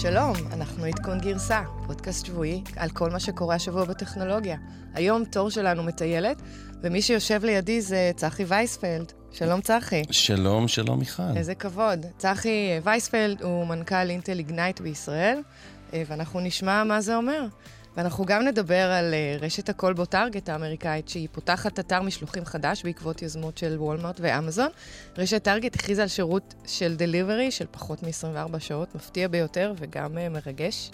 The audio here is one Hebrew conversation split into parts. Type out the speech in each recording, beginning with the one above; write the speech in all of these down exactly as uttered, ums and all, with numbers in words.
שלום, אנחנו עדכון גרסה, פודקאסט שבועי על כל מה שקורה השבוע בטכנולוגיה. היום תור שלנו מטיילת, ומי שיושב לידי זה צחי וייספלד. שלום צחי. שלום, שלום מיכל. איזה כבוד. צחי וייספלד הוא מנכ"ל אינטל איגנייט בישראל, ואנחנו נשמע מה זה אומר. ואנחנו גם נדבר על רשת הכל בו טארגט האמריקאית, שהיא פותחת אתר משלוחים חדש בעקבות יוזמות של וולמרט ואמזון. רשת טארגט הכריזה על שירות של דליברי של פחות מ-עשרים וארבע שעות, מפתיע ביותר וגם מרגש.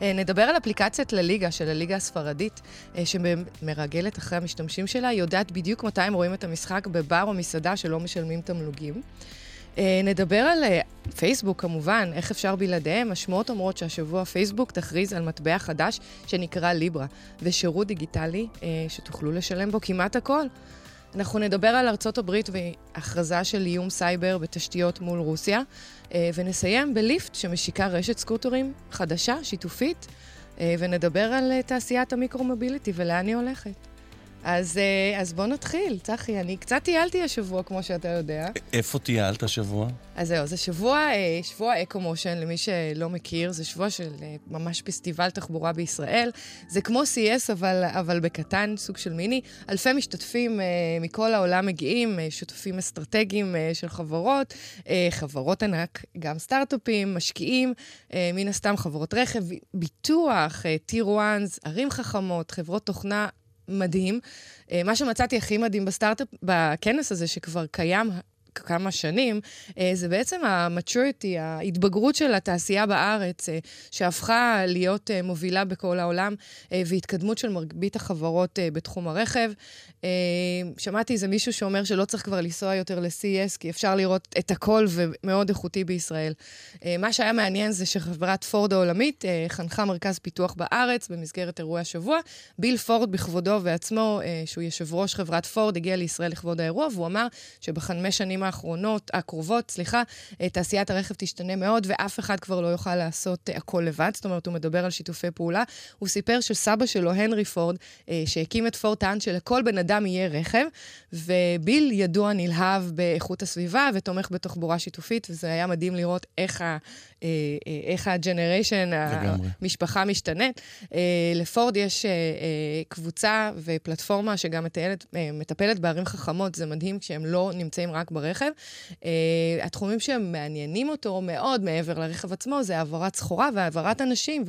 נדבר על אפליקציית לה ליגה, של הליגה הספרדית, שמרגלת אחרי המשתמשים שלה, היא יודעת בדיוק מתי הם רואים את המשחק בבר או מסעדה שלא משלמים תמלוגים. נדבר על פייסבוק כמובן, איך אפשר בלעדיהם, משמעות אומרות שהשבוע פייסבוק תכריז על מטבע חדש שנקרא ליברה, ושירות דיגיטלי שתוכלו לשלם בו כמעט הכל. אנחנו נדבר על ארצות הברית והכרזה של איום סייבר בתשתיות מול רוסיה, ונסיים בליפט שמשיקה רשת סקוטורים חדשה, שיתופית, ונדבר על תעשיית המיקרו-מוביליטי ולאן היא הולכת. אז, אז בוא נתחיל, צחי, אני קצת טיילתי השבוע, כמו שאתה יודע. איפה טיילת השבוע? אז זהו, זה שבוע, שבוע אקו-מושן, למי שלא מכיר, זה שבוע של ממש פסטיבל תחבורה בישראל. זה כמו סי אס, אבל, אבל בקטן, סוג של מיני. אלפי משתתפים מכל העולם מגיעים, שותפים אסטרטגיים של חברות, חברות ענק, גם סטארט-אפים, משקיעים, מן הסתם חברות רכב, ביטוח, טיר-וואנס, ערים חכמות, חברות תוכנה, מדהים. מה שמצאתי הכי מדהים בסטארט-אפ, בכנס הזה שכבר קיים כמה שנים, זה בעצם המאצ'ורטי, ההתבגרות של התעשייה בארץ, שהפכה להיות מובילה בכל העולם, והתקדמות של מרבית החברות בתחום הרכב. שמעתי איזה מישהו שאומר שלא צריך כבר לנסוע יותר ל-סי אי אס, כי אפשר לראות את הכל ומאוד איכותי בישראל. מה שהיה מעניין זה שחברת פורד העולמית חנכה מרכז פיתוח בארץ במסגרת אירוע השבוע. ביל פורד בכבודו ועצמו, שהוא יושב ראש חברת פורד, הגיע לישראל לכבוד האירוע, והוא אמר שבחמש שנים האחרונות, הקרובות, סליחה, תעשיית הרכב תשתנה מאוד, ואף אחד כבר לא יוכל לעשות הכל לבד. זאת אומרת, הוא מדבר על שיתופי פעולה. הוא סיפר שסבא שלו, הנרי פורד, שהקים את פורד, טען שלכל בן אדם יהיה רכב, וביל ידוע נלהב באיכות הסביבה, ותומך בתחבורה שיתופית, וזה היה מדהים לראות איך ה... איך הג'נריישן, המשפחה משתנית. לפורד יש קבוצה ופלטפורמה שגם מטפלת, מטפלת בערים חכמות, זה מדהים כשהם לא נמצאים רק ברכב. התחומים שהם מעניינים אותו מאוד מעבר לרכב עצמו, זה העברת סחורה והעברת אנשים,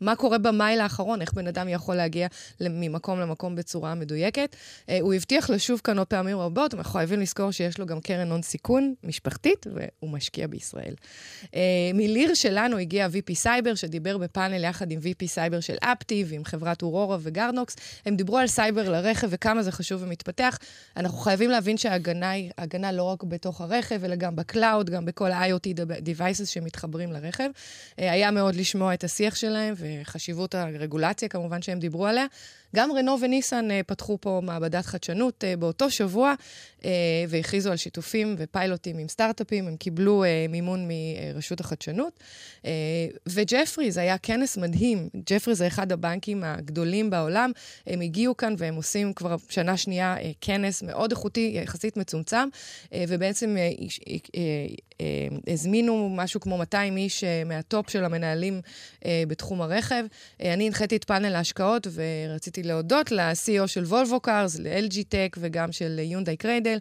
ומה קורה במייל האחרון, איך בן אדם יכול להגיע ממקום למקום בצורה מדויקת. הוא הבטיח לשוב כאן עוד פעמים רבות, אנחנו חייבים לזכור שיש לו גם קרן הון סיכון משפחתית, והוא משקיע בישראל. מילים שלנו הגיע וי פי סייבר, שדיבר בפאנל יחד עם וי פי סייבר של אפטיב, עם חברת אורורה וגרנוקס. הם דיברו על סייבר לרכב וכמה זה חשוב ומתפתח. אנחנו חייבים להבין שההגנה היא הגנה לא רק בתוך הרכב, אלא גם בקלאוד, גם בכל ה-איי או טי devices שמתחברים לרכב. היה מאוד לשמוע את השיח שלהם, וחשיבות הרגולציה, כמובן שהם דיברו עליה. גם רנו וניסן פתחו פה מעבדת חדשנות באותו שבוע, והכריזו על שיתופים ופיילוטים עם סטארט-אפים, הם קיבלו מימון מרשות החדשנות. וג'פריז היה כנס מדהים, ג'פריז זה אחד הבנקים הגדולים בעולם, הם הגיעו כאן והם עושים כבר שנה שנייה כנס מאוד איכותי, יחסית מצומצם, ובעצם הזמינו משהו כמו מאתיים איש מהטופ של המנהלים בתחום הרכב. אני הנחיתי את פאנל ההשקעות ורציתי להודות ל-סי אי או של וולבו קארס, ל-אל ג'י טק וגם של יונדאי קריידל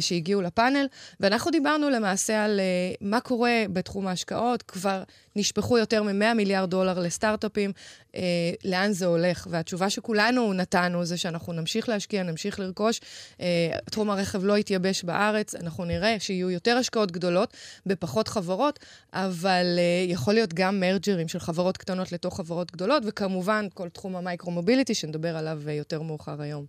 שהגיעו לפאנל, ואנחנו דיברנו למעשה על מה קורה בתחום ההשקעות, כבר נשפחו יותר מ-מאה מיליארד דולר לסטארט-אפים, לאן זה הולך, והתשובה שכולנו נתנו זה שאנחנו נמשיך להשקיע, נמשיך לרכוש, תחום הרכב לא יתייבש בארץ, אנחנו נראה שיהיו יותר השקעות גדולות בפחות חברות, אבל יכול להיות גם מרג'רים של חברות קטנות לתוך חברות גדולות, וכמובן כל תחום המייקרו-מוביליטי נדבר עליו יותר מאוחר היום.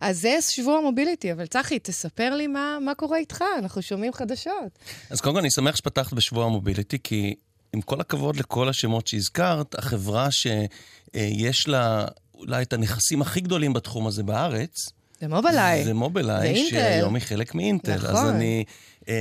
אז זה שבוע מוביליטי, אבל צחי, תספר לי מה, מה קורה איתך, אנחנו שומעים חדשות. אז קודם כל, אני שמח שפתחת בשבוע מוביליטי, כי עם כל הכבוד לכל השמות שהזכרת, החברה שיש לה אולי את הנכסים הכי גדולים בתחום הזה בארץ, זה מובילאיי. זה מובילאיי, שהיום היא חלק מאינטל. נכון. אז אני אה,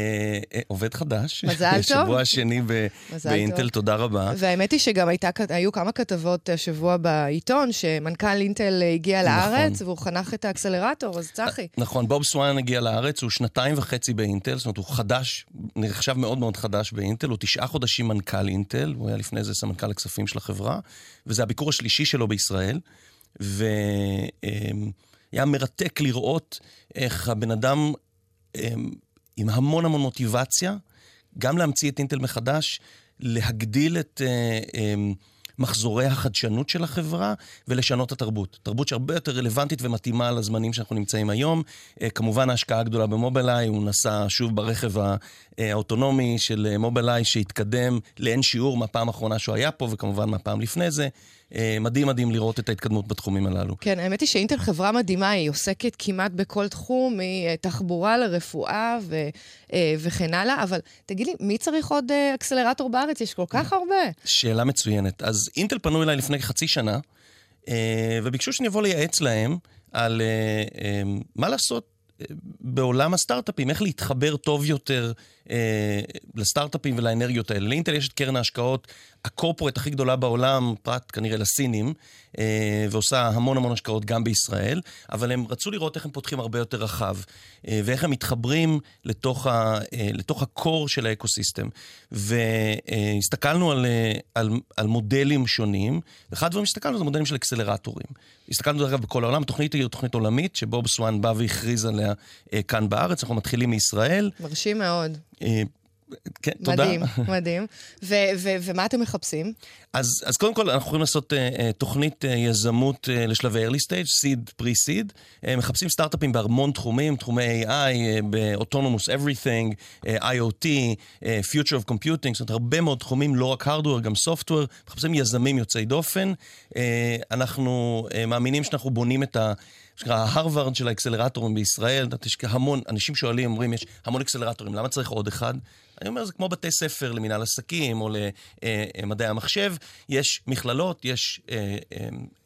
אה, עובד חדש. מזל טוב. שבוע השני ב- באינטל, טוב. תודה רבה. והאמת היא שגם הייתה, היו כמה כתבות השבוע בעיתון, שמנכ"ל אינטל הגיע לארץ, נכון. והוא חנך את האקסלרטור, אז צחי. נכון, בוב סואן הגיע לארץ, הוא שנתיים וחצי באינטל, זאת אומרת, הוא חדש, נחשב מאוד מאוד חדש באינטל, הוא תשעה חודשים מנכ"ל אינטל, הוא היה לפני זה סמנכ"ל הכספים של החברה, וזה הביקור השלישי שלו בישראל, ו... היה מרתק לראות איך הבן אדם עם המון המון מוטיבציה, גם להמציא את אינטל מחדש, להגדיל את מחזורי החדשנות של החברה, ולשנות התרבות. תרבות שהרבה יותר רלוונטית ומתאימה לזמנים שאנחנו נמצאים היום. כמובן ההשקעה הגדולה במובילאיי, הוא נסע שוב ברכב האוטונומי של מובילאיי, שהתקדם לאין שיעור מהפעם האחרונה שהוא היה פה, וכמובן מהפעם לפני זה. מדהים מדהים לראות את ההתקדמות בתחומים הללו. כן, האמת היא שאינטל חברה מדהימה, היא עוסקת כמעט בכל תחום, מתחבורה לרפואה ו- וכן הלאה, אבל תגיד לי, מי צריך עוד אקסלרטור בארץ? יש כל כך הרבה. שאלה מצוינת. אז אינטל פנו אליי לפני חצי שנה, וביקשו שאני אבוא לייעץ להם על מה לעשות בעולם הסטארט-אפים, איך להתחבר טוב יותר אה, לסטארט-אפים ולאנרגיות האלה. לאינטל יש את קרן ההשקעות, הקורפורט הכי גדולה בעולם, פרט כנראה לסינים, אה, ועושה המון המון השקעות גם בישראל, אבל הם רצו לראות איך הם פותחים הרבה יותר רחב, אה, ואיך הם מתחברים לתוך, ה, אה, לתוך הקור של האקוסיסטם. והסתכלנו על, אה, על, על מודלים שונים, ואחד הדברים שהסתכלנו זה מודלים של אקסלרטורים. הסתכלנו אגב בכל העולם, התוכנית היא תוכנית עולמית, שבוב סואן בא והכריז עליה כאן בארץ, אנחנו מתחילים מישראל. מרשים מאוד. כן, תודה. מדהים, מדהים. ו- ו- ומה אתם מחפשים? אז, אז קודם כל, אנחנו יכולים לעשות uh, תוכנית uh, יזמות uh, לשלבי early stage, seed, pre-seed. Uh, מחפשים סטארט-אפים בהרמון תחומים, תחומי A I, uh, ב-autonomous everything, uh, I O T, uh, future of computing, זאת אומרת, הרבה מאוד תחומים, לא רק hardware, גם software. מחפשים יזמים יוצאי דופן. Uh, אנחנו uh, מאמינים שאנחנו בונים את ה... ההרווארד של האקסלרטורים בישראל, יש המון, אנשים שואלים, אומרים, יש המון אקסלרטורים, למה צריך עוד אחד? אני אומר, זה כמו בתי ספר למנהל עסקים או למדעי המחשב, יש מכללות, יש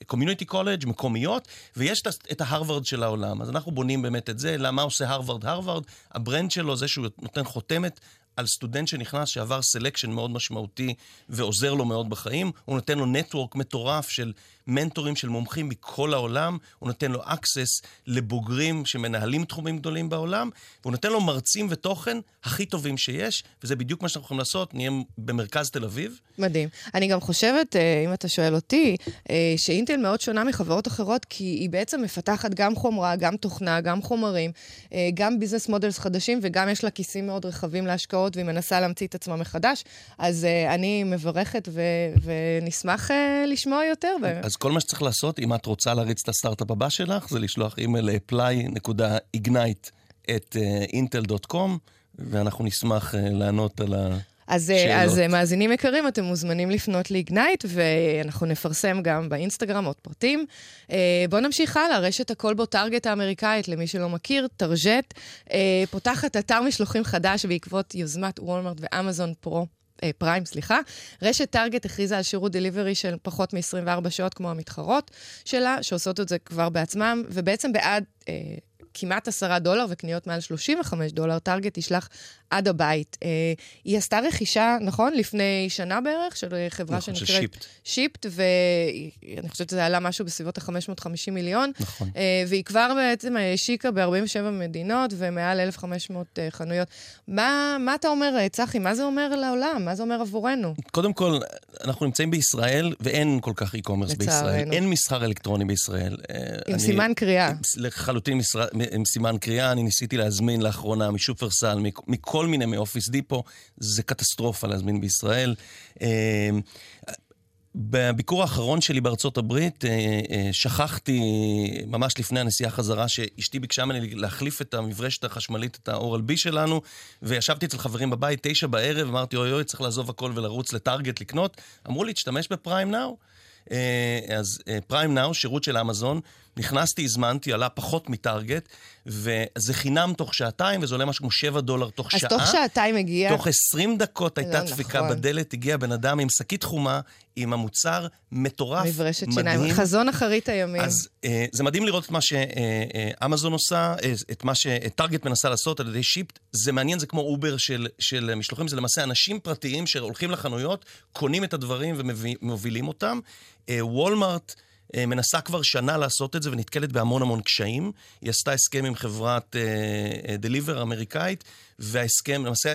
קומיוניטי קולג' מקומיות, ויש את ההרווארד של העולם. אז אנחנו בונים באמת את זה, למה עושה הרווארד הרווארד? הברנד שלו זה שהוא נותן חותמת על סטודנט שנכנס, שעבר סלקשן מאוד משמעותי, ועוזר לו מאוד בחיים. הוא נותן לו נטוורק מטורף של מנטורים, של מומחים מכל העולם. הוא נותן לו אקסס לבוגרים שמנהלים תחומים גדולים בעולם. והוא נותן לו מרצים ותוכן הכי טובים שיש, וזה בדיוק מה שאנחנו יכולים לעשות. נהיה במרכז תל אביב. מדהים. אני גם חושבת, אם אתה שואל אותי, שאינטל מאוד שונה מחברות אחרות, כי היא בעצם מפתחת גם חומרה, גם תוכנה, גם חומרים, גם ביזנס מודלס חדשים, וגם יש לה כיסים מאוד רחבים להשקעות, והיא מנסה להמציא את עצמה מחדש, אז uh, אני מברכת ו- ונשמח uh, לשמוע יותר. ו- אז כל מה שצריך לעשות, אם את רוצה להריץ את הסטארט-אפ הבא שלך, זה לשלוח אימייל אפליי דוט איגנייט דוט אינטל דוט קום, ואנחנו נשמח uh, לענות על ה... אז, אז מאזינים יקרים, אתם מוזמנים לפנות לאיגנייט, ואנחנו נפרסם גם באינסטגרם עוד פרטים. בואו נמשיך הלאה, רשת הכל בו טארגט האמריקאית, למי שלא מכיר, טארגט, פותחת אתר משלוחים חדש בעקבות יוזמת וולמרט ואמזון פרו. פריים, סליחה. רשת טארגט הכריזה על שירות דליברי של פחות מ-עשרים וארבע שעות, כמו המתחרות שלה, שעושות את זה כבר בעצמם, ובעצם בעד... כמעט עשרה דולר וקניות מעל שלושים וחמישה דולר, טארגט ישלח עד הבית. אה, היא עשתה רכישה, נכון? לפני שנה בערך, של חברה נכון, שנקראת... שיפט. שיפט, ואני חושבת שזה עלה משהו בסביבות ה-חמש מאות וחמישים מיליון. נכון. אה, והיא כבר בעצם השיקה ב-ארבעים ושבע מדינות, ומעל אלף וחמש מאות אה, חנויות. מה, מה אתה אומר, צחי? מה זה אומר לעולם? מה זה אומר עבורנו? קודם כל, אנחנו נמצאים בישראל, ואין כל כך אי-קומרס בישראל. אין מסחר אלקטרוני בישראל. אה, עם אני, סימן קריאה. לחלוטין משר... עם סימן קריאה, אני ניסיתי להזמין לאחרונה משופרסל, מכל מיני, מאופיס דיפו, זה קטסטרופה להזמין בישראל. בביקור האחרון שלי בארצות הברית, שכחתי ממש לפני הנסיעה חזרה, שאשתי ביקשה ממני להחליף את המברשת החשמלית, את האורל-בי שלנו, וישבתי אצל חברים בבית, תשע בערב, אמרתי, אוי אוי, צריך לעזוב הכל ולרוץ לטארגט לקנות. אמרו לי, תשתמש בפריים נאו. אז פריים נאו, שירות של אמזון, נכנסתי, הזמנתי, עלה פחות מטארגט, וזה חינם תוך שעתיים, וזה עולה משהו כמו שבעה דולר תוך שעה. אז תוך שעתיים הגיע? תוך עשרים דקות הייתה דפיקה בדלת, הגיע בן אדם עם שקית חומה, עם המוצר מטורף, מדהים. מברשת שיניים, חזון אחרית הימים. אז אה, זה מדהים לראות את מה שאמזון עושה, את מה שטארגט מנסה לעשות על ידי שיפט, זה מעניין, זה כמו אובר של, של משלוחים, זה למעשה אנשים פרטיים שהולכים לחנויות, קונים את הדברים ומובילים אותם. אה, וולמרט מנסה כבר שנה לעשות את זה, ונתקלת בהמון המון קשיים. היא עשתה הסכם עם חברת דליבר אמריקאית, וההסכם, למעשה,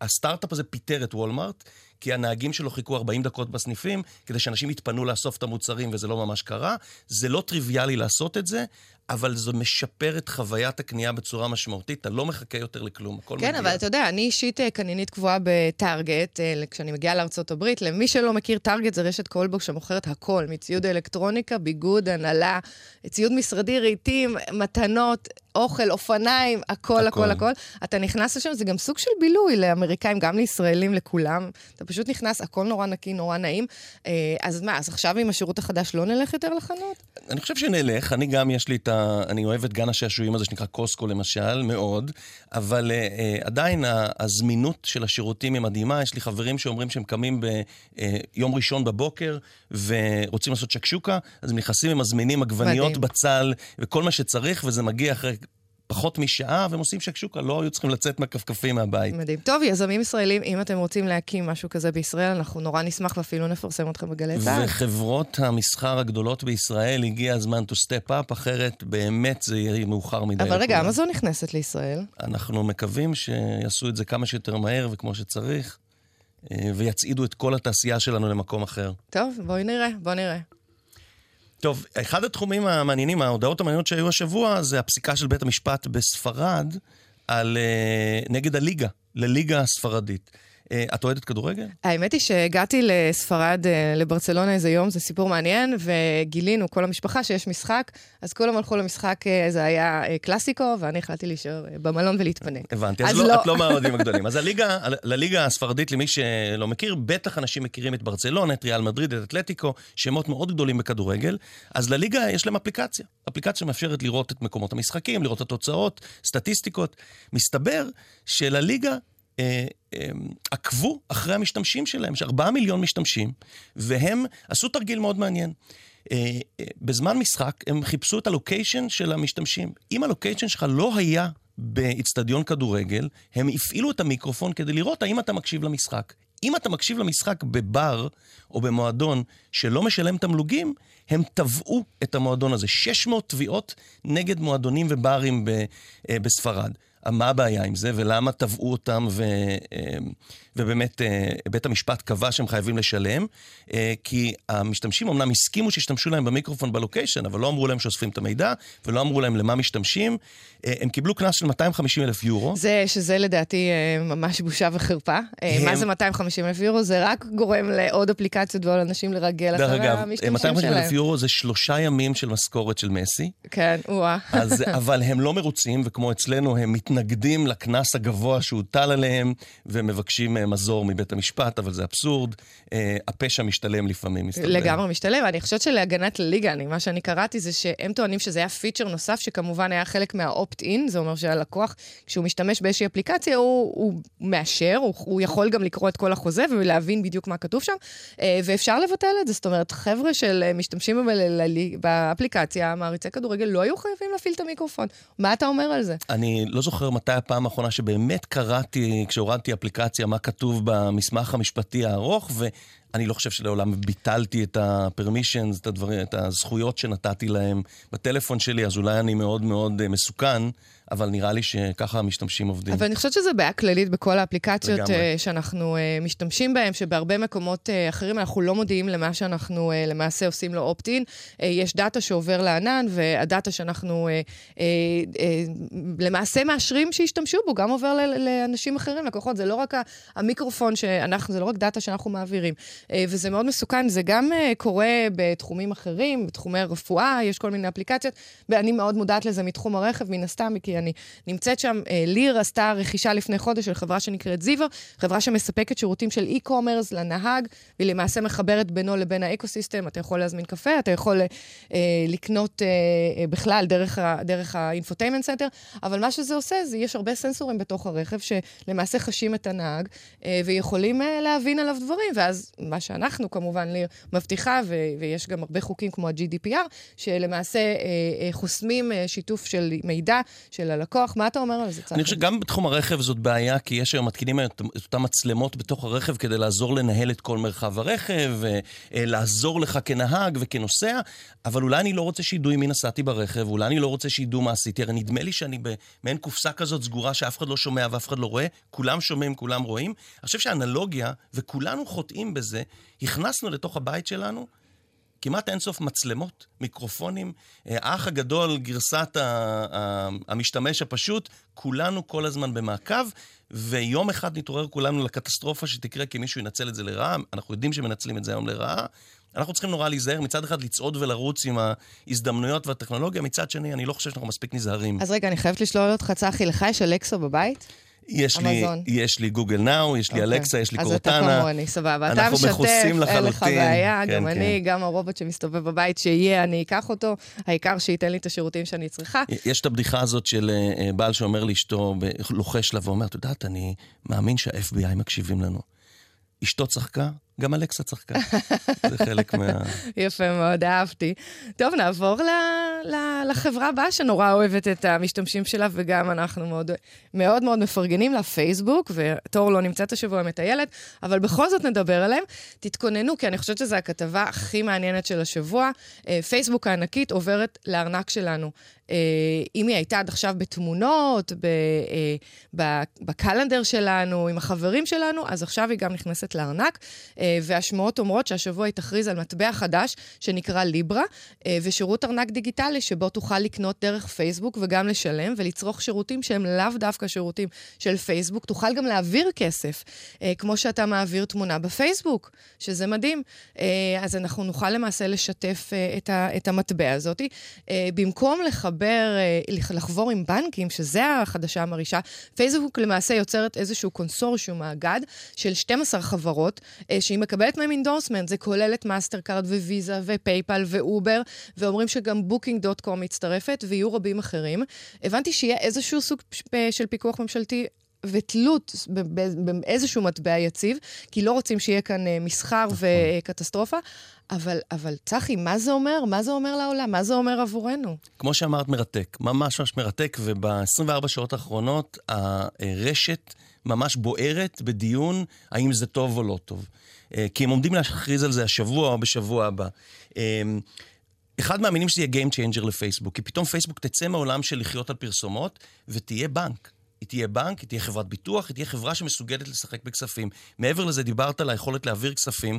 הסטארט-אפ הזה פיטר את וולמרט, כי הנהגים שלו חיכו ארבעים דקות בסניפים, כדי שאנשים יתפנו לאסוף את המוצרים, וזה לא ממש קרה. זה לא טריוויאלי לעשות את זה, אבל זה משפר את חוויית הקנייה בצורה משמעותית, אתה לא מחכה יותר לכלום. כן, מגיע. אבל אתה יודע, אני אישית קנינית קבועה בטארגט, כשאני מגיעה לארצות הברית, למי שלא מכיר טארגט, זה רשת קולבוק שמוכרת הכל, מציוד אלקטרוניקה, ביגוד, הנהלה, ציוד משרדי, רהיטים, מתנות, אוכל, אופניים, הכל, הכל, הכל. אתה נכנס לשם, זה גם סוג של בילוי לאמריקאים, גם לישראלים, לכולם. אתה פשוט נכנס, הכל נורא נקי, נורא נעים. אז מה, אז עכשיו עם השירות החדש לא נלך יותר לחנות? אני חושב שנלך, אני גם יש לי את ה... אני אוהב את גן השעשועים הזה שנקרא קוסקו למשל, מאוד, אבל עדיין הזמינות של השירותים היא מדהימה. יש לי חברים שאומרים שהם קמים ביום ראשון בבוקר ורוצים לעשות שקשוקה, אז הם נכנסים, הם מזמינים עגבניות, בצל, וכל מה שצריך, וזה מגיע אחרי פחות משעה, והם עושים שקשוקה, לא היו צריכים לצאת מהקפקפים מהבית. מדהים. טוב, יזמים ישראלים, אם אתם רוצים להקים משהו כזה בישראל, אנחנו נורא נשמח ואפילו נפרסם אתכם בגלי צה"ל. וחברות המסחר הגדולות בישראל, הגיע הזמן to step up, אחרת באמת זה יהיה מאוחר מדי. אבל רגע, אמזון נכנסת לישראל. אנחנו מקווים שיעשו את זה כמה שיותר מהר וכמו שצריך, ויצעידו את כל התעשייה שלנו למקום אחר. טוב, בואי נראה, בואי נראה. טוב, אחד התחומים המעניינים, ההודעות המעניינות שהיו השבוע, זה הפסיקה של בית המשפט בספרד על, נגד הליגה, לליגה הספרדית. את אוהדת כדורגל? האמת היא שהגעתי לספרד, לברצלונה איזה יום, זה סיפור מעניין, וגילינו כל המשפחה שיש משחק, אז כולם הלכו למשחק, זה היה קלאסיקו, ואני החלטתי להישאר במלון ולהתפנק. הבנתי, אז, אז לא, לא. את לא מהאוהדים הגדולים. אז הליגה, לליגה הספרדית, למי שלא מכיר, בטח אנשים מכירים את ברצלונה, את ריאל מדריד, את אתלטיקו, שמות מאוד גדולים בכדורגל, אז לליגה יש להם אפליקציה. אפליקציה מאפשרת לראות את מקומות המשחקים, לראות את התוצאות, סטטיסטיקות. מסתבר שלליגה עקבו אחרי המשתמשים שלהם, שארבעה מיליון משתמשים, והם עשו תרגיל מאוד מעניין. בזמן משחק הם חיפשו את הלוקיישן של המשתמשים. אם הלוקיישן שלך לא היה באצטדיון כדורגל, הם הפעילו את המיקרופון כדי לראות האם אתה מקשיב למשחק. אם אתה מקשיב למשחק בבר או במועדון שלא משלם תמלוגים, הם תבעו את המועדון הזה. שש מאות תביעות נגד מועדונים וברים ב- בספרד. מה הבעיה עם זה, ולמה תבעו אותם, ו, ובאמת בית המשפט קבע שהם חייבים לשלם, כי המשתמשים אמנם הסכימו שהשתמשו להם במיקרופון בלוקיישן, אבל לא אמרו להם שאוספים את המידע, ולא אמרו להם למה משתמשים, הם קיבלו קנס של מאתיים וחמישים אלף יורו. זה שזה לדעתי ממש בושה וחרפה. הם... מה זה מאתיים וחמישים אלף יורו? זה רק גורם לעוד אפליקציות ועוד אנשים לרגל אחרי המשתמשים שלהם. דרך אגב, מאתיים וחמישים אלף יורו זה שלושה ימים של משכורת של מסי. כן, וואה. אז, אבל הם לא מרוצים, וכמו אצלנו, הם נגדים לכנס הגבוה שהוטל עליהם, ומבקשים מזור מבית המשפט, אבל זה אבסורד. הפשע משתלם לפעמים. לגמרי משתלם. אני חושבת שלהגנת לליגה, מה שאני קראתי זה שהם טוענים שזה היה פיצ'ר נוסף, שכמובן היה חלק מהאופט-אין, זה אומר שהלקוח, כשהוא משתמש באיזושהי אפליקציה, הוא מאשר, הוא יכול גם לקרוא את כל החוזה, ולהבין בדיוק מה כתוב שם, ואפשר לבטל את זה. זאת אומרת, חבר'ה של משתמשים באפליקציה, מעריצי כדורגל, לא היו חייבים להפעיל את המיקרופון. מה אתה אומר על זה? אני לא זוכר מתי הפעם האחרונה שבאמת קראתי, כשהורדתי אפליקציה, מה כתוב במסמך המשפטי הארוך, ואני לא חושב שלעולם ביטלתי את ה-permissions, את הדברים, את הזכויות שנתתי להם בטלפון שלי, אז אולי אני מאוד מאוד מסוכן, אבל נראה לי שככה המשתמשים עובדים. אבל אני חושבת שזה בעיה כללית בכל האפליקציות שאנחנו משתמשים בהן, שבהרבה מקומות אחרים אנחנו לא מודיעים למה שאנחנו למעשה עושים לו אופט-אין. יש דאטה שעובר לענן, והדאטה שאנחנו למעשה מאשרים שהשתמשו בו, גם עובר לאנשים אחרים, לקוחות. זה לא רק המיקרופון שאנחנו, זה לא רק דאטה שאנחנו מעבירים. וזה מאוד מסוכן, זה גם קורה בתחומים אחרים, בתחומי הרפואה, יש כל מיני אפליקציות, ואני מאוד מודעת לזה מתחום הרכב, מן הסתם, כי אני נמצאת שם, ליר עשתה רכישה לפני חודש של חברה שנקראת זיבר, חברה שמספקת שירותים של e-commerce לנהג, והיא למעשה מחברת בינו לבין האקוסיסטם, אתה יכול להזמין קפה, אתה יכול לקנות בכלל דרך, דרך האינפוטיימנט סנטר, אבל מה שזה עושה, זה יש הרבה סנסורים בתוך הרכב שלמעשה חשים את הנהג, ויכולים להבין עליו דברים, ואז מה שאנחנו כמובן מבטיחה, ויש גם הרבה חוקים כמו ה-ג'י די פי אר, שלמעשה חוסמים שיתוף של מידע של הלקוח. מה אתה אומר על זה, צחי? אני חושב שגם בתחום הרכב זאת בעיה, כי יש היום מתקינים את אותם מצלמות בתוך הרכב, כדי לעזור לנהל את כל מרחב הרכב, לעזור לך כנהג וכנוסע, אבל אולי אני לא רוצה שידעו אם נסעתי ברכב, אולי אני לא רוצה שידעו מה עשיתי, הרי נדמה לי שאני במעין קופסה כזאת סגורה, שאף אחד לא שומע ואף אחד לא רואה, כולם שומעים, כולם רואים. אני חושב שהאנלוגיה, וכולנו חוטאים בזה, הכנסנו לתוך הבית שלנו, כמעט אינסוף מצלמות, מיקרופונים, האח הגדול, גרסת המשתמש הפשוט, כולנו כל הזמן במעקב, ויום אחד נתעורר כולנו לקטסטרופה שתקרה כי מישהו ינצל את זה לרעה, אנחנו יודעים שמנצלים את זה היום לרעה, אנחנו צריכים נורא להיזהר, מצד אחד לצעוד ולרוץ עם ההזדמנויות והטכנולוגיה, מצד שני, אני לא חושב שאנחנו מספיק נזהרים. אז רגע, אני חייבת לשלול אותך, צחי, לך יש אלקסה בבית? יש לי, יש לי גוגל נאו, יש לי אלקסה, יש לי קורטנה. אז אתה כמוני, סבבה. אתה משתף, אין לך בעיה, גם אני, גם הרובוט שמסתובב בבית שיהיה, אני אקח אותו, העיקר שייתן לי את השירותים שאני צריכה. יש את הבדיחה הזאת של בעל שאומר לאשתו, לוחש לה ואומר, אתה יודעת, אני מאמין שה-אף בי איי מקשיבים לנו. אשתו צחקה, גם אלקסה צחקה. זה חלק מה... יפה מאוד, אהבתי. טוב, נעבור ל- ל- לחברה הבאה שנורא אוהבת את המשתמשים שלה, וגם אנחנו מאוד מאוד, מאוד מפרגנים לפייסבוק, וטור לא נמצאת השבוע מטיילת, אבל בכל זאת נדבר עליהם. תתכוננו, כי אני חושבת שזו הכתבה הכי מעניינת של השבוע. פייסבוק הענקית עוברת לארנק שלנו. אם היא הייתה עד עכשיו בתמונות, בקלנדר שלנו, עם החברים שלנו, אז עכשיו היא גם נכנסת לארנק, והשמועות אומרות שהשבוע היא תכריז על מטבע חדש שנקרא ליברה, ושירות ארנק דיגיטלי שבו תוכל לקנות דרך פייסבוק וגם לשלם ולצרוך שירותים שהם לאו דווקא שירותים של פייסבוק, תוכל גם להעביר כסף, כמו שאתה מעביר תמונה בפייסבוק, שזה מדהים. אז אנחנו נוכל למעשה לשתף את המטבע הזאת. במקום לחבר, לחבור עם בנקים, שזה החדשה המרישה, פייסבוק למעשה יוצרת איזשהו קונסורשיום מאגד של שתים עשרה חברות, שהיא מקבלת מהם אינדורסמנט, זה כולל את מאסטרקארד וויזה ופייפל ואובר, ואומרים שגם בוקינג דוט קום מצטרפת, ויהיו רבים אחרים. הבנתי שיהיה איזשהו סוג של פיקוח ממשלתי, ותלות באיזשהו מטבע יציב, כי לא רוצים שיהיה כאן מסחר וקטסטרופה, אבל, אבל צחי, מה זה אומר? מה זה אומר לעולם? מה זה אומר עבורנו? כמו שאמרת, מרתק, ממש ממש מרתק, וב-עשרים וארבע שעות האחרונות, הרשת ממש בוערת בדיון האם זה טוב או לא טוב. כי הם עומדים להכריז על זה השבוע או בשבוע הבא. אחד מאמינים שזה יהיה game changer לפייסבוק, כי פתאום פייסבוק תצא מהעולם של לחיות על פרסומות, ותהיה בנק. היא תהיה בנק, היא תהיה חברת ביטוח, היא תהיה חברה שמסוגלת לשחק בכספים. מעבר לזה דיברת על היכולת להעביר כספים,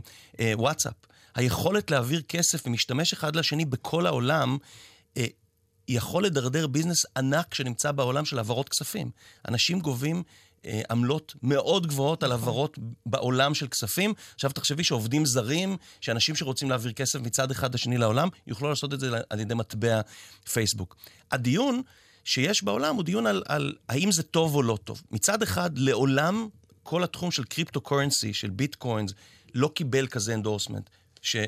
וואטסאפ. היכולת להעביר כסף ומשתמש אחד לשני בכל העולם, יכול לדרדר ביזנס ענק שנמצא בעולם של העברות כספים. אנשים גובים עמלות מאוד גבוהות על עברות בעולם של כספים. עכשיו תחשבי שעובדים זרים, שאנשים שרוצים להעביר כסף מצד אחד לשני לעולם, יוכלו לעשות את זה על ידי מטבע פייסבוק. הדיון שיש בעולם הוא דיון על, על האם זה טוב או לא טוב. מצד אחד, לעולם כל התחום של קריפטו-קורנסי, של ביטקוינס, לא קיבל כזה אנדורסמנט.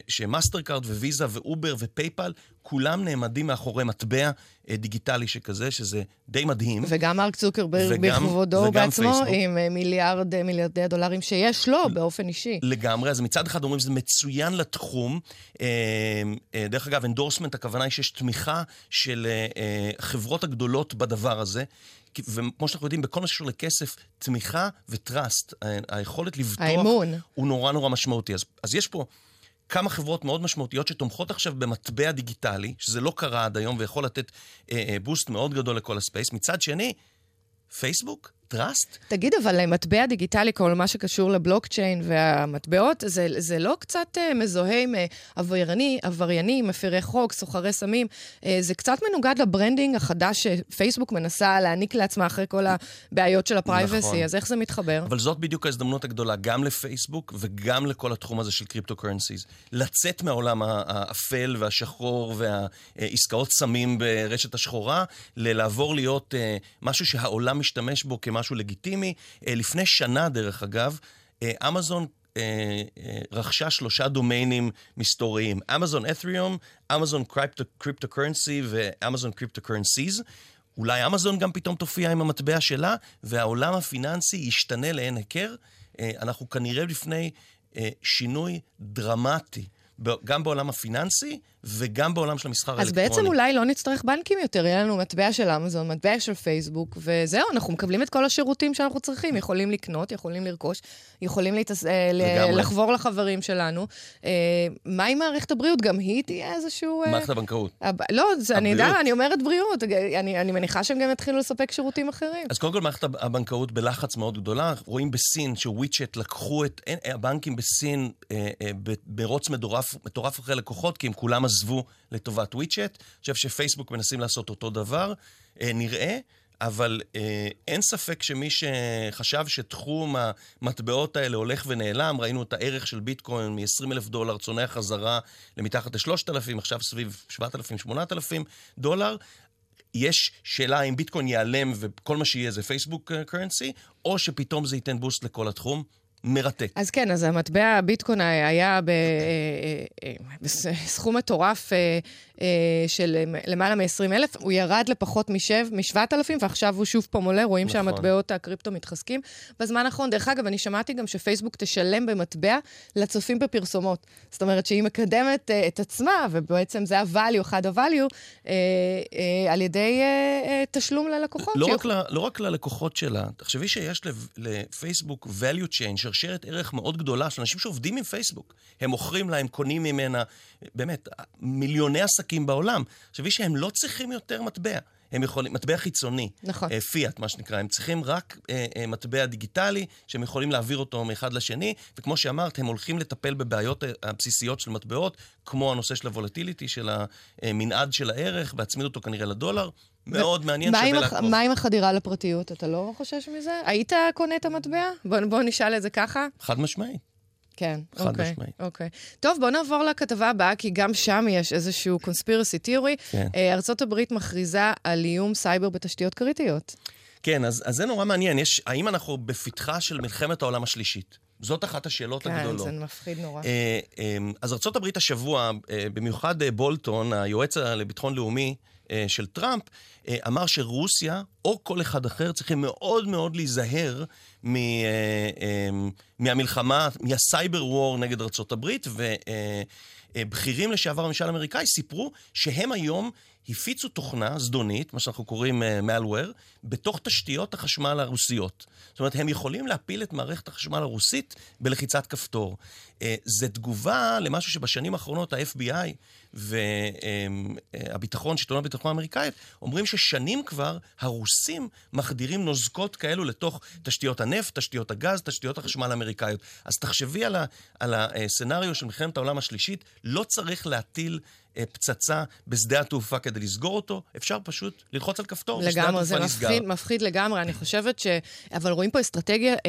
שמאסטרקארד וויזה ואובר ופייפל, כולם נעמדים מאחורי מטבע דיגיטלי שכזה, שזה די מדהים. וגם מרק צוקרברג בכבודו בעצמו, עם מיליארד, מיליארדי הדולרים שיש לו באופן אישי. לגמרי, אז מצד אחד אומרים שזה מצוין לתחום. דרך אגב, אנדורסמנט, הכוונה היא שיש תמיכה של חברות הגדולות בדבר הזה. וכמו שאנחנו יודעים, בכל מה שקשור לכסף, תמיכה וטרסט, היכולת לבטוח, הוא נורא נורא משמעותי. אז יש פה כמה חברות מאוד משמעותיות שתומכות עכשיו במטבע דיגיטלי, שזה לא קרה עד היום ויכול לתת אה, אה, בוסט מאוד גדול לכל הספייס. מצד שני, פייסבוק טראסט? תגיד, אבל המטבע דיגיטלי, כל מה שקשור לבלוקצ'יין והמטבעות, זה, זה לא קצת מזוהה עם עברייני, עברייני, מפירי חוק, סוחרי סמים, זה קצת מנוגד לברנדינג החדש שפייסבוק מנסה להעניק לעצמה אחרי כל הבעיות של הפרייבסי, נכון. אז איך זה מתחבר? אבל זאת בדיוק ההזדמנות הגדולה, גם לפייסבוק וגם לכל התחום הזה של קריפטו-קרנסיז. לצאת מהעולם האפל והשחור והעסקאות סמים ברשת השחורה, לעבור להיות משהו שהעולם משתמש בו כמשהו לגיטימי. לפני שנה, דרך אגב, אמזון רכשה שלושה דומיינים מסתוריים. אמזון אתריום, אמזון קריפטו-קרנסי ואמזון קריפטו-קרנסיז. אולי אמזון גם פתאום תופיע עם המטבע שלה, והעולם הפיננסי ישתנה לאין הכר. אנחנו כנראה לפני שינוי דרמטי. גם בעולם הפיננסי, וגם בעולם של המסחר האלקטרוני. אז בעצם אולי לא נצטרך בנקים יותר, יהיה לנו מטבע של אמזון, מטבע של פייסבוק, וזהו, אנחנו מקבלים את כל השירותים שאנחנו צריכים, יכולים לקנות, יכולים לרכוש, יכולים להתס... לחבור לחברים שלנו. מה עם מערכת הבריאות? גם היא תהיה איזשהו... מערכת הבנקאות. לא, אני יודע, אני אומרת בריאות, אני, אני מניחה שהם גם יתחילו לספק שירותים אחרים. אז קודם כל, מערכת הבנקאות בלחץ מאוד גדולה, רואים בסין שוויצ'ט לקחו את... הבנקים בסין ברוץ מדורף, מטורף אחרי לקוחות, כי הם כולם עזבו לטובת וויצ'ט. אני חושב שפייסבוק מנסים לעשות אותו דבר, נראה, אבל אין ספק שמי שחשב שתחום המטבעות האלה הולך ונעלם, ראינו את הערך של ביטקוין מ-עשרים אלף דולר, צונח חזרה למתחת ל-שלושת אלפים, עכשיו סביב שבעת אלפים שמונת אלפים דולר, יש שאלה אם ביטקוין ייעלם וכל מה שיהיה זה פייסבוק קרנסי, או שפתאום זה ייתן בוסט לכל התחום. מרתק. אז כן, אז המטבע הביטקוין היה בסכום מטורף של למעלה מ-עשרים אלף, הוא ירד לפחות מ-שבעת אלפים, ועכשיו הוא שוב פעם עולה, רואים שהמטבעות הקריפטו מתחזקים. בזמן האחרון, דרך אגב, אני שמעתי גם שפייסבוק תשלם במטבע לצופים בפרסומות. זאת אומרת שהיא מקדמת את עצמה, ובעצם זה ה-value, אחד ה-value, על ידי תשלום ללקוחות. לא רק ללקוחות שלה, תחשבי שיש לפייסבוק value change, שרשרת ערך מאוד גדולה של אנשים שעובדים עם פייסבוק. הם מוכרים לה, הם קונים ממנה, באמת, מיליוני עסקים בעולם. חשבי שהם לא צריכים יותר מטבע. הם יכולים, מטבע חיצוני, נכון. פיאט, מה שנקרא. הם צריכים רק אה, אה, מטבע דיגיטלי, שהם יכולים להעביר אותו מאחד לשני, וכמו שאמרת, הם הולכים לטפל בבעיות הבסיסיות של מטבעות, כמו הנושא של הוולטיליטי, של המנעד של הערך, והצמיד אותו כנראה לדולר. מאוד מעניין שווה לעקוב. מה עם החדירה לפרטיות? אתה לא חושש מזה? היית קונה את המטבע? בואו נשאל את זה ככה. חד משמעית. כן, אוקיי, אוקיי. טוב, בואו נעבור לכתבה הבאה, כי גם שם יש איזשהו קונספירסי תיאורי. ארצות הברית מכריזה על איום סייבר בתשתיות קריטיות. כן, אז זה נורא מעניין. האם אנחנו בפתחה של מלחמת העולם השלישית? זאת אחת השאלות הגדולות. כן, זה מפחיד נורא. אז ארצות הברית השבוע, במיוחד בולטון, היועץ לביטחון לאומי של טראמפ, אמר שרוסיה, או כל אחד אחר, צריכים מאוד מאוד להיזהר מהמלחמה, מהסייבר וור נגד ארצות הברית, ובכירים לשעבר הממשל האמריקאי סיפרו שהם היום הפיצו תוכנה זדונית, מה שאנחנו קוראים malware, בתוך תשתיות החשמל הרוסיות. זאת אומרת, הם יכולים להפיל את מערכת החשמל הרוסית בלחיצת כפתור. זו תגובה למשהו שבשנים האחרונות ה-אף בי איי והביטחון, שלטונות הביטחון האמריקאית, אומרים ששנים כבר הרוסים מחדירים נוזקות כאלו לתוך תשתיות הנפט, תשתיות הגז, תשתיות החשמל האמריקאיות. אז תחשבי על, ה- על הסנריו של מלחמת העולם השלישית, לא צריך להטיל פצצה בשדה התעופה כדי לסגור אותו, אפשר פשוט ללחוץ על כפתור. לגמרי, זה מפחיד, מפחיד לגמרי, אני חושבת ש... אבל רואים פה אסטרטגיה אה,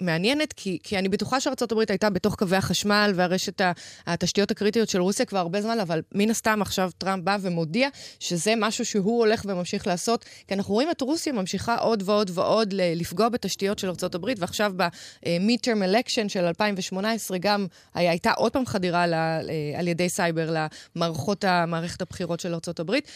מעניינת, כי, כי אני בטוחה שארצות הברית הייתה בתוך קווי החשמל, והרשת התשתיות הקריטיות של רוסיה כבר הרבה זמן, אבל מן הסתם עכשיו טראמפ בא ומודיע, שזה משהו שהוא הולך וממשיך לעשות, כי אנחנו רואים את רוסיה ממשיכה עוד ועוד ועוד לפגוע בתשתיות של ארצות הברית, ועכשיו ב-midterm election של אלפיים שמונה עשרה גם הייתה עוד פעם חדירה ל, על ידי סייבר למערכות המערכת הבחירות של ארצות הברית.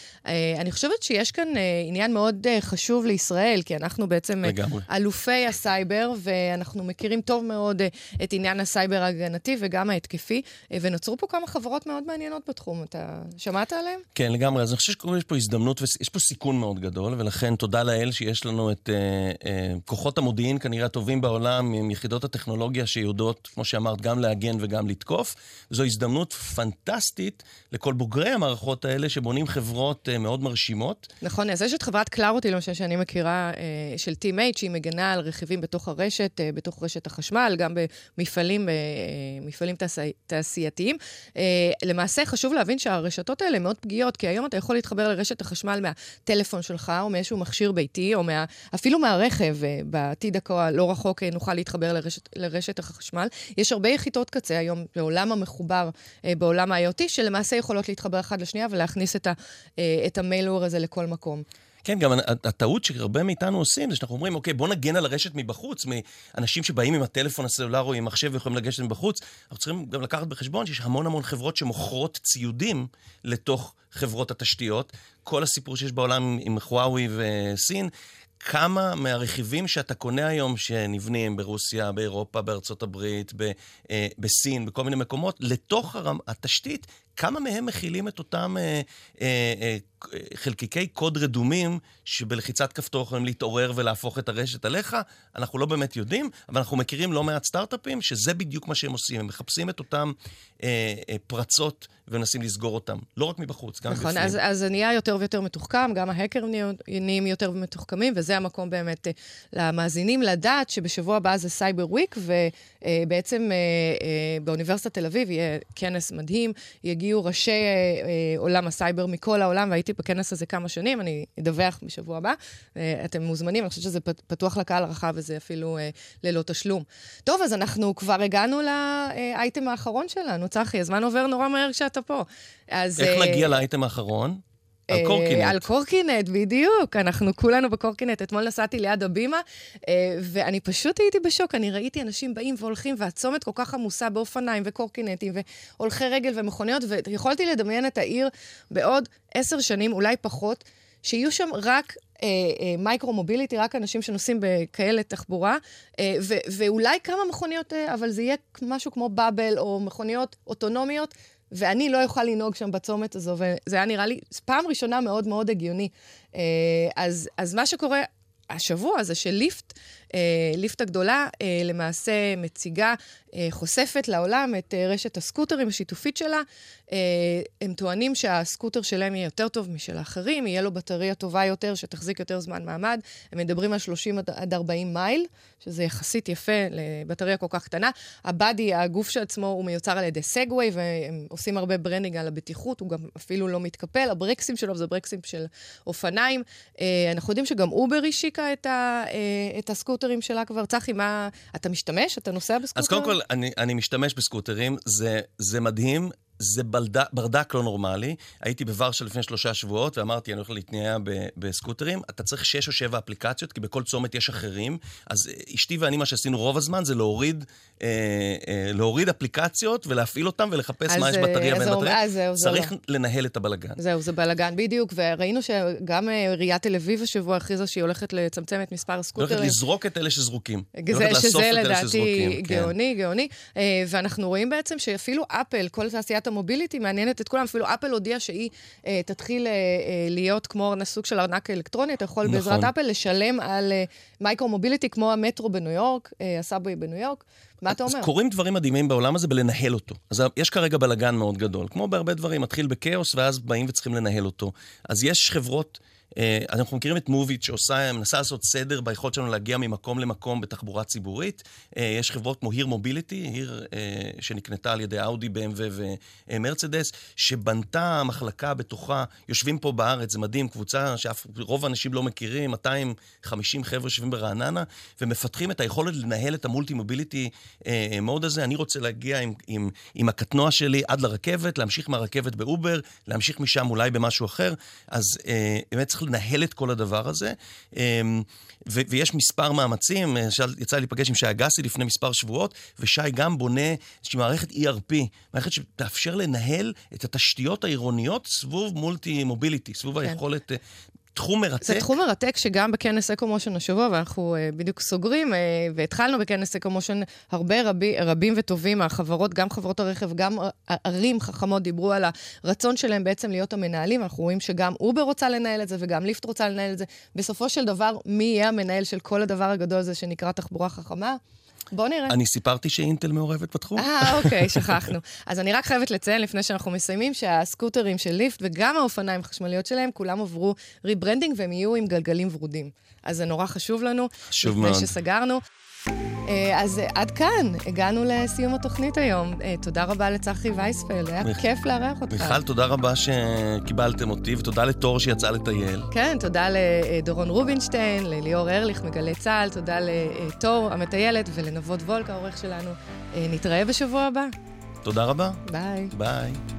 אני חושבת שיש כאן עניין מאוד חשוב לישראל, כי אנחנו בעצם אלופי הסייבר, ואנחנו מכירים טוב מאוד את עניין הסייבר ההגנתי וגם ההתקפי, ונוצרו פה כמה חברות מאוד מעניינות בתחום. אתה שמעת עליהם? כן, לגמרי. אז אני חושב שיש פה הזדמנות, ויש פה סיכון מאוד גדול, ולכן תודה לאל שיש לנו את כוחות המודיעין, כנראה הטובים בעולם, עם יחידות הטכנולוגיה שיודעות, כמו שאמרת, גם להגן וגם לתקוף. זו הזדמנות פנטסטית לכל בוחרים בוגרי המערכות האלה שבונים חברות מאוד מרשימות. נכון, אז יש את חברת קלארוטי, למשל, שאני מכירה, של טי-מש, שהיא מגנה על רכיבים בתוך הרשת, בתוך רשת החשמל, גם במפעלים, מפעלים תעשייתיים. למעשה, חשוב להבין שהרשתות האלה מאוד פגיעות, כי היום אתה יכול להתחבר לרשת החשמל מהטלפון שלך, או מאיזשהו מכשיר ביתי, או מה, אפילו מהרכב, בעתיד הלא רחוק, נוכל להתחבר לרשת, לרשת החשמל. יש הרבה יחידות קצה היום בעולם המחובר, בעולם ה-איי או טי, שלמעשה יכולות להתחבר אחד לשנייה ולהכניס את, ה, את המיילור הזה לכל מקום. כן, גם הטעות שהרבה מאיתנו עושים, זה שאנחנו אומרים, אוקיי, בוא נגן על הרשת מבחוץ, מאנשים שבאים עם הטלפון הסלולר או עם מחשב ויכולים לגשת מבחוץ. אנחנו צריכים גם לקחת בחשבון שיש המון המון חברות שמוכרות ציודים לתוך חברות התשתיות. כל הסיפור שיש בעולם עם חוואוי וסין, כמה מהרכיבים שאתה קונה היום שנבנים ברוסיה, באירופה, בארצות הברית, ב, אה, בסין, בכל מיני מקומות, לתוך הרמ, התשתית, כמה מהם מכילים את אותם אה, אה, אה, חלקיקי קוד רדומים שבלחיצת כפתור יכולים להתעורר ולהפוך את הרשת עליך? אנחנו לא באמת יודעים, אבל אנחנו מכירים לא מעט סטארט-אפים שזה בדיוק מה שהם עושים. הם מחפשים את אותם אה, אה, פרצות ונסים לסגור אותם. לא רק מבחוץ, גם מבפנים. נכון, אז, אז נהיה יותר ויותר מתוחכם, גם ההקרים נהיים יותר מתוחכמים, וזה המקום באמת למאזינים לדעת שבשבוע הבא זה סייבר וויק, ובעצם באוניברסיטת תל אביב יהיה כנס מדהים, יגיעו ראשי עולם הסייבר מכל העולם, והייתי בכנס הזה כמה שנים, אני אדווח בשבוע הבא, אתם מוזמנים, אני חושבת שזה פתוח לקהל הרחב, וזה אפילו ללא תשלום. טוב, אז אנחנו כבר הגענו לאייטם האחרון שלנו, צחי, הזמן עובר נורא מהר כשאת פה. אז, איך uh, נגיע לאייטם האחרון? Uh, על קורקינט. על קורקינט, בדיוק. אנחנו כולנו בקורקינט. אתמול נסעתי ליד הבימה, uh, ואני פשוט הייתי בשוק. אני ראיתי אנשים באים והולכים, והצומת כל כך עמוסה באופניים וקורקינטים, והולכי רגל ומכוניות, ויכולתי לדמיין את העיר בעוד עשר שנים, אולי פחות, שיהיו שם רק מייקרו-מוביליטי, רק אנשים שנוסעים בכאלה תחבורה, ואולי כמה מכוניות, אבל זה יהיה משהו כמו בבל, או מכוניות אוטונומיות, ואני לא אוכל לנהוג שם בצומת הזו, וזה היה נראה לי פעם ראשונה מאוד מאוד הגיוני. אז, אז מה שקורה השבוע זה שליפט, ליפט הגדולה, למעשה מציגה, חושפת לעולם את רשת הסקוטרים השיתופית שלה. הם טוענים שהסקוטר שלהם יהיה יותר טוב משל האחרים, יהיה לו בטריה טובה יותר, שתחזיק יותר זמן מעמד. הם מדברים על שלושים עד ארבעים מייל, שזה יחסית יפה לבטריה כל כך קטנה. הבאדי, הגוף שעצמו, הוא מיוצר על ידי סגווי, והם עושים הרבה ברנינג על הבטיחות, הוא גם אפילו לא מתקפל. הברקסים שלו זה ברקסים של אופניים. אנחנו יודעים שגם אובר השיקה את הסקוטר שלה כבר. צחי, מה, אתה משתמש? אתה נוסע בסקוטר? אז קודם כל, אני, אני משתמש בסקוטרים, זה, זה מדהים, זה ברדק, ברדק לא נורמלי. הייתי בוורשה לפני שלושה שבועות, ואמרתי, אני הולך להתניע ב, בסקוטרים. אתה צריך שש או שבע אפליקציות, כי בכל צומת יש אחרים. אז אשתי ואני, מה שעשינו רוב הזמן, זה להוריד, אה, אה, להוריד אפליקציות ולהפעיל אותם ולחפש אז, מה יש בטריה ואין בטריה. זהו, צריך זהו. לנהל את הבלגן. זהו, זה בלגן בדיוק. וראינו שגם עיריית תל אביב השבוע הכריזה שהיא הולכת לצמצם את מספר הסקוטרים. היא הולכת לזרוק את אלה שזרוקים. היא הולכת לאסוף את אלה שזרוקים. גאוני, גאוני. ואנחנו רואים בעצם שאפילו אפל, כל תעשיית המוביליטי מעניינת את כולם, אפילו אפל הודיעה שהיא אה, תתחיל אה, אה, להיות כמו סוג של ארנק אלקטרוני, אתה יכול נכון. בעזרת אפל לשלם על אה, מייקרו מוביליטי כמו המטרו בניו יורק, אה, הסאבווי בניו יורק, מה אתה אומר? אז קוראים דברים מדהימים בעולם הזה בלנהל אותו. אז יש כרגע בלגן מאוד גדול, כמו בהרבה דברים, מתחיל בקאוס ואז באים וצריכים לנהל אותו. אז יש חברות, אה, אנחנו מכירים את מוביט שעושה, מנסה לעשות סדר ביכולת שלנו להגיע ממקום למקום בתחבורה ציבורית. אה, יש חברות כמו HERE Mobility, HERE אה, שנקנתה על ידי אאודי, בי אם דאבליו ומרצדס, שבנתה מחלקה בתוכה, יושבים פה בארץ, זה מדהים, קבוצה שרוב האנשים לא מכירים, מאתיים וחמישים חבר'ה יושבים ברעננה, ומפתחים את היכולת לנהל את המולטי-מוביליטי אה, מאוד הזה. אני רוצה להגיע עם, עם, עם הקטנוע שלי עד לרכבת, להמשיך מהרכבת באובר, להמשיך משם אולי במשהו אחר. אז אה, באמת צריך לנהל את כל הדבר הזה, ויש מספר מאמצים, יצא להיפגש עם שי אגסי לפני מספר שבועות, ושי גם בונה איזושהי מערכת אי אר פי, מערכת שתאפשר לנהל את התשתיות העירוניות סבוב מולטי מוביליטי, סבוב היכולת... תחום מרתק. זה תחום מרתק שגם בכנס אקו-מושן השבוע, ואנחנו בדיוק סוגרים, והתחלנו בכנס אקו-מושן הרבה רבי, רבים וטובים, החברות, גם חברות הרכב, גם ערים חכמות דיברו על הרצון שלהם בעצם להיות המנהלים, אנחנו רואים שגם אובר רוצה לנהל את זה, וגם ליפט רוצה לנהל את זה. בסופו של דבר, מי יהיה המנהל של כל הדבר הגדול הזה שנקרא תחבורה חכמה? בוא נראה. אני סיפרתי שאינטל מעורבת בתחום. אה, אוקיי, שכחנו. אז אני רק חייבת לציין, לפני שאנחנו מסיימים, שהסקוטרים של ליפט וגם האופניים החשמליות שלהם, כולם עברו ריברנדינג, והם יהיו עם גלגלים ורודים. אז זה נורא חשוב לנו. חשוב מאוד. לפני שסגרנו. אז עד כאן, הגענו לסיום התוכנית היום. תודה רבה לצחי וייספלד, היה כיף לארח אותך. מיכל, תודה רבה שקיבלתם אותי, ותודה לתור שיצאה לטייל. כן, תודה לדורון רובינשטיין, לליאור הרליך, מגלי צהל, תודה לתור המטיילת ולנבות וולק, העורך שלנו. נתראה בשבוע הבא. תודה רבה. ביי. ביי.